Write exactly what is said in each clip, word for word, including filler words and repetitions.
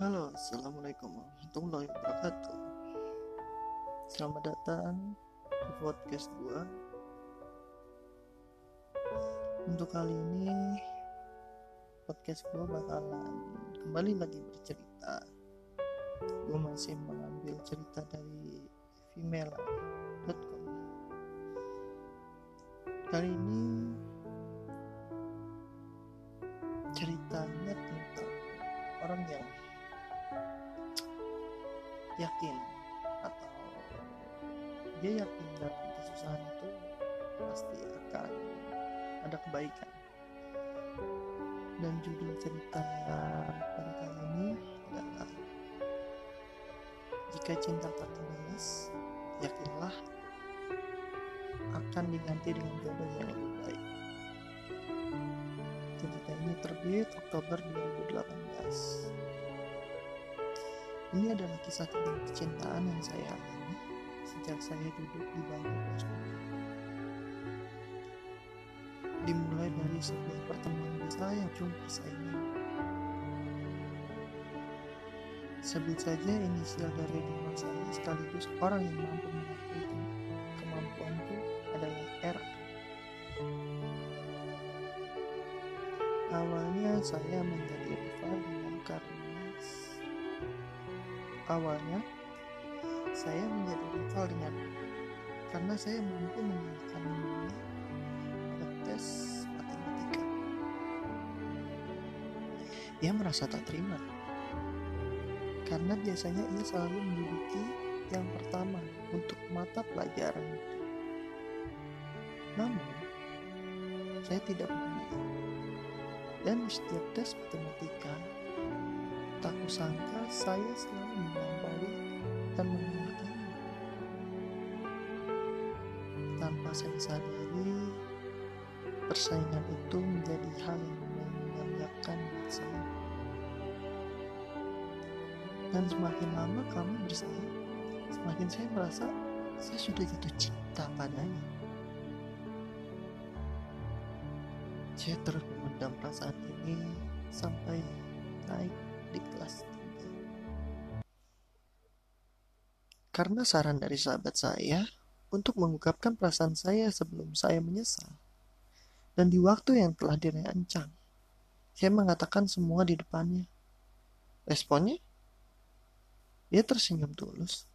Halo, assalamualaikum warahmatullahi wabarakatuh. Selamat datang di podcast gua. Untuk kali ini podcast gua bakalan kembali lagi bercerita. Gua masih mengambil cerita dari Fimela dot com. Kali ini ceritanya tentang orang yang yakin, atau dia yakin dalam kesusahan itu pasti akan ada kebaikan. Dan judul cerita pada kali ini adalah jika cinta tak terbalas, yakinlah akan diganti dengan jodoh yang lebih baik. Cerita ini terbit Oktober dua ribu delapan belas. Ini adalah kisah tentang percintaan yang saya alami sejak saya duduk di bangku kosku. Dimulai dari sebuah pertemuan biasa yang cuma persaingan. Sebut saja inisial dari nama saya sekaligus orang yang mampu mengakui kemampuanku adalah R A. Awalnya saya menjadi rival dengan karena Awalnya, saya menjadi rival dengan karena saya mampu mengalahkan dia pada tes matematika. Dia merasa tak terima, karena biasanya ia selalu menduduki yang pertama untuk mata pelajaran itu. Namun, saya tidak peduli, dan setiap tes matematika, tak kusangka saya selalu melampaui dan mengalahkannya. Tanpa saya sadari, persaingan itu menjadi hal yang membanggakan buat saya. Dan semakin lama kami bersaing, semakin saya merasa saya sudah jatuh cinta padanya. Saya terus memendam perasaan ini sampai naik di kelas tiga. Karena saran dari sahabat saya untuk mengungkapkan perasaan saya sebelum saya menyesal, dan di waktu yang telah dirancang, saya mengatakan semua di depannya. Responnya, dia tersenyum tulus,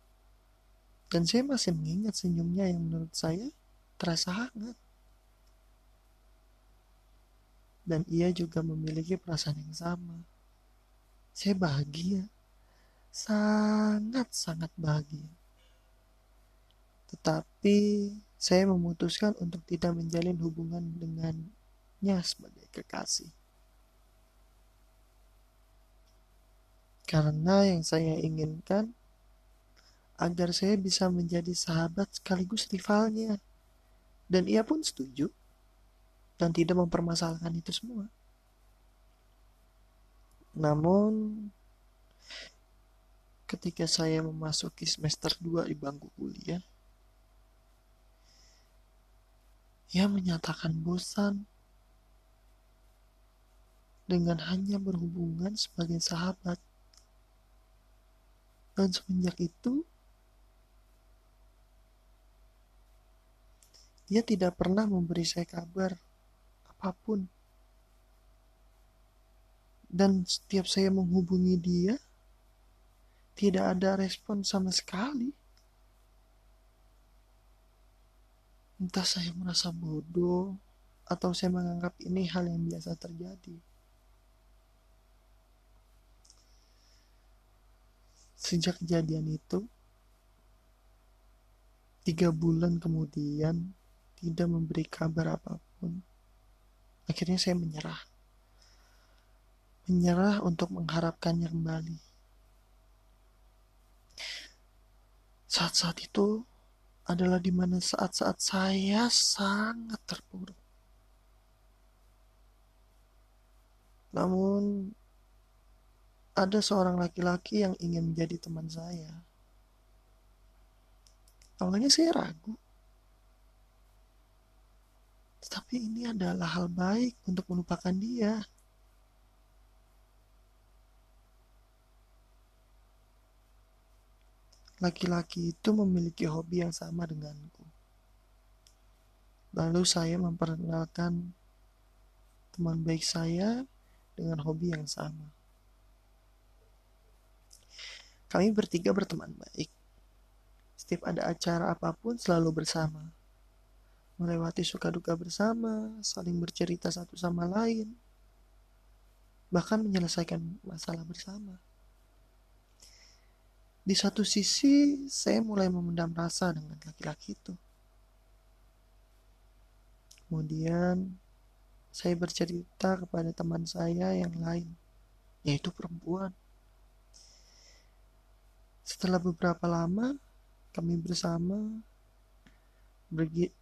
dan saya masih mengingat senyumnya yang menurut saya terasa hangat. Dan ia juga memiliki perasaan yang sama. Saya bahagia, sangat-sangat bahagia. Tetapi saya memutuskan untuk tidak menjalin hubungan dengannya sebagai kekasih. Karena yang saya inginkan agar saya bisa menjadi sahabat sekaligus rivalnya. Dan ia pun setuju dan tidak mempermasalahkan itu semua. Namun, ketika saya memasuki semester dua di bangku kuliah, ia menyatakan bosan dengan hanya berhubungan sebagai sahabat. Dan semenjak itu, ia tidak pernah memberi saya kabar apapun. Dan setiap saya menghubungi dia, tidak ada respon sama sekali. Entah saya merasa bodoh, atau saya menganggap ini hal yang biasa terjadi. Sejak kejadian itu, tiga bulan kemudian, tidak memberi kabar apapun. Akhirnya saya menyerah. Menyerah untuk mengharapkannya kembali. Saat-saat itu adalah di mana saat-saat saya sangat terpuruk. Namun, ada seorang laki-laki yang ingin menjadi teman saya. Awalnya saya ragu. Tetapi ini adalah hal baik untuk melupakan dia. laki-laki itu memiliki hobi yang sama denganku. Lalu saya memperkenalkan teman baik saya dengan hobi yang sama. Kami bertiga berteman baik. Setiap ada acara apapun selalu bersama. Melewati suka duka bersama, saling bercerita satu sama lain. Bahkan menyelesaikan masalah bersama. Di satu sisi, saya mulai memendam rasa dengan laki-laki itu. Kemudian, saya bercerita kepada teman saya yang lain, yaitu perempuan. Setelah beberapa lama, kami bersama, bergi-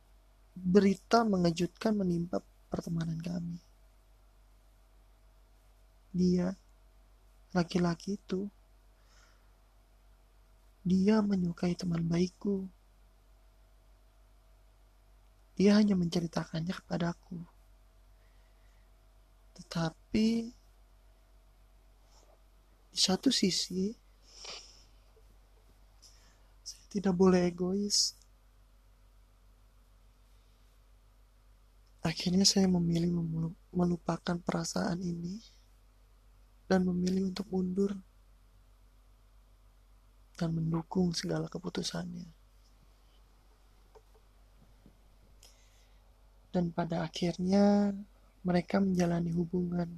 berita mengejutkan menimpa pertemanan kami. Dia, laki-laki itu, dia menyukai teman baikku. Dia hanya menceritakannya kepadaku. Tetapi, di satu sisi, saya tidak boleh egois. Akhirnya saya memilih melupakan perasaan ini dan memilih untuk mundur dan mendukung segala keputusannya. Dan pada akhirnya mereka menjalani hubungan.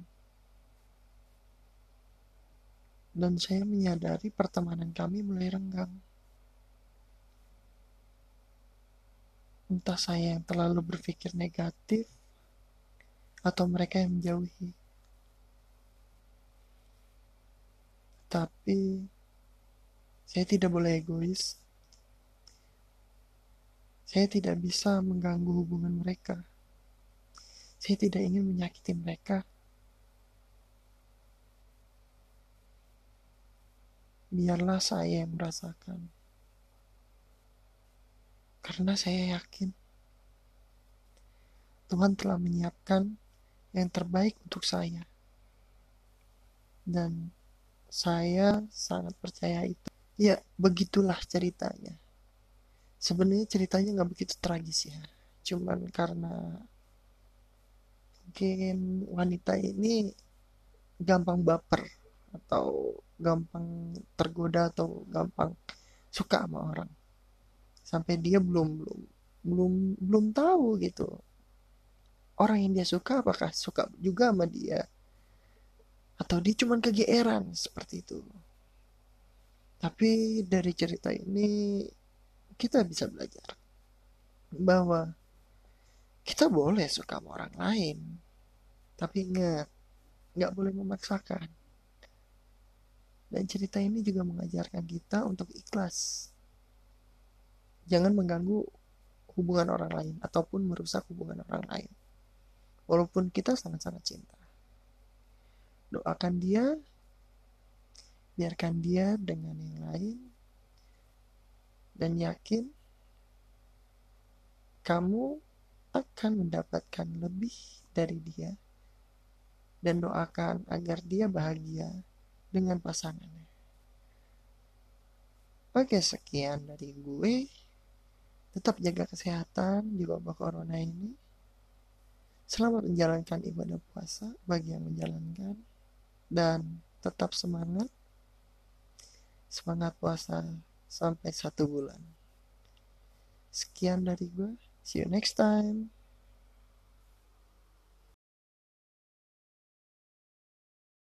Dan saya menyadari pertemanan kami mulai renggang. Entah saya yang terlalu berpikir negatif atau mereka yang menjauhi. Tapi saya tidak boleh egois. Saya tidak bisa mengganggu hubungan mereka. Saya tidak ingin menyakiti mereka. Biarlah saya yang merasakan. Karena saya yakin Tuhan telah menyiapkan yang terbaik untuk saya. Dan saya sangat percaya itu. Ya, begitulah ceritanya. Sebenarnya ceritanya gak begitu tragis ya. Cuman karena mungkin wanita ini gampang baper, atau gampang tergoda, atau gampang suka sama orang. Sampai dia belum belum belum belum tahu gitu. Orang yang dia suka apakah suka juga sama dia, atau dia cuman kegeeran seperti itu. Tapi dari cerita ini kita bisa belajar bahwa kita boleh suka sama orang lain. Tapi ingat, gak boleh memaksakan. Dan cerita ini juga mengajarkan kita untuk ikhlas. Jangan mengganggu hubungan orang lain ataupun merusak hubungan orang lain. Walaupun kita sangat-sangat cinta. Doakan dia, biarkan dia dengan yang lain, dan yakin kamu akan mendapatkan lebih dari dia, dan doakan agar dia bahagia dengan pasangannya. Oke, sekian dari gue. Tetap jaga kesehatan di wabah corona ini. Selamat menjalankan ibadah puasa bagi yang menjalankan, dan tetap semangat. Semangat puasa sampai satu bulan. Sekian dari gue. See you next time.